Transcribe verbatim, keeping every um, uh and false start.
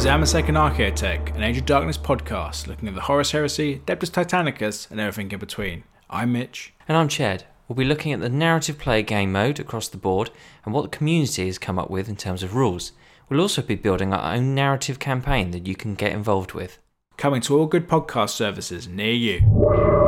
is Amasek and Archaeotech, an Age of Darkness podcast looking at the Horus Heresy, Deptus Titanicus, and everything in between. I'm Mitch. And I'm Chad. We'll be looking at the narrative player game mode across the board and what the community has come up with in terms of rules. We'll also be building our own narrative campaign that you can get involved with. Coming to all good podcast services near you.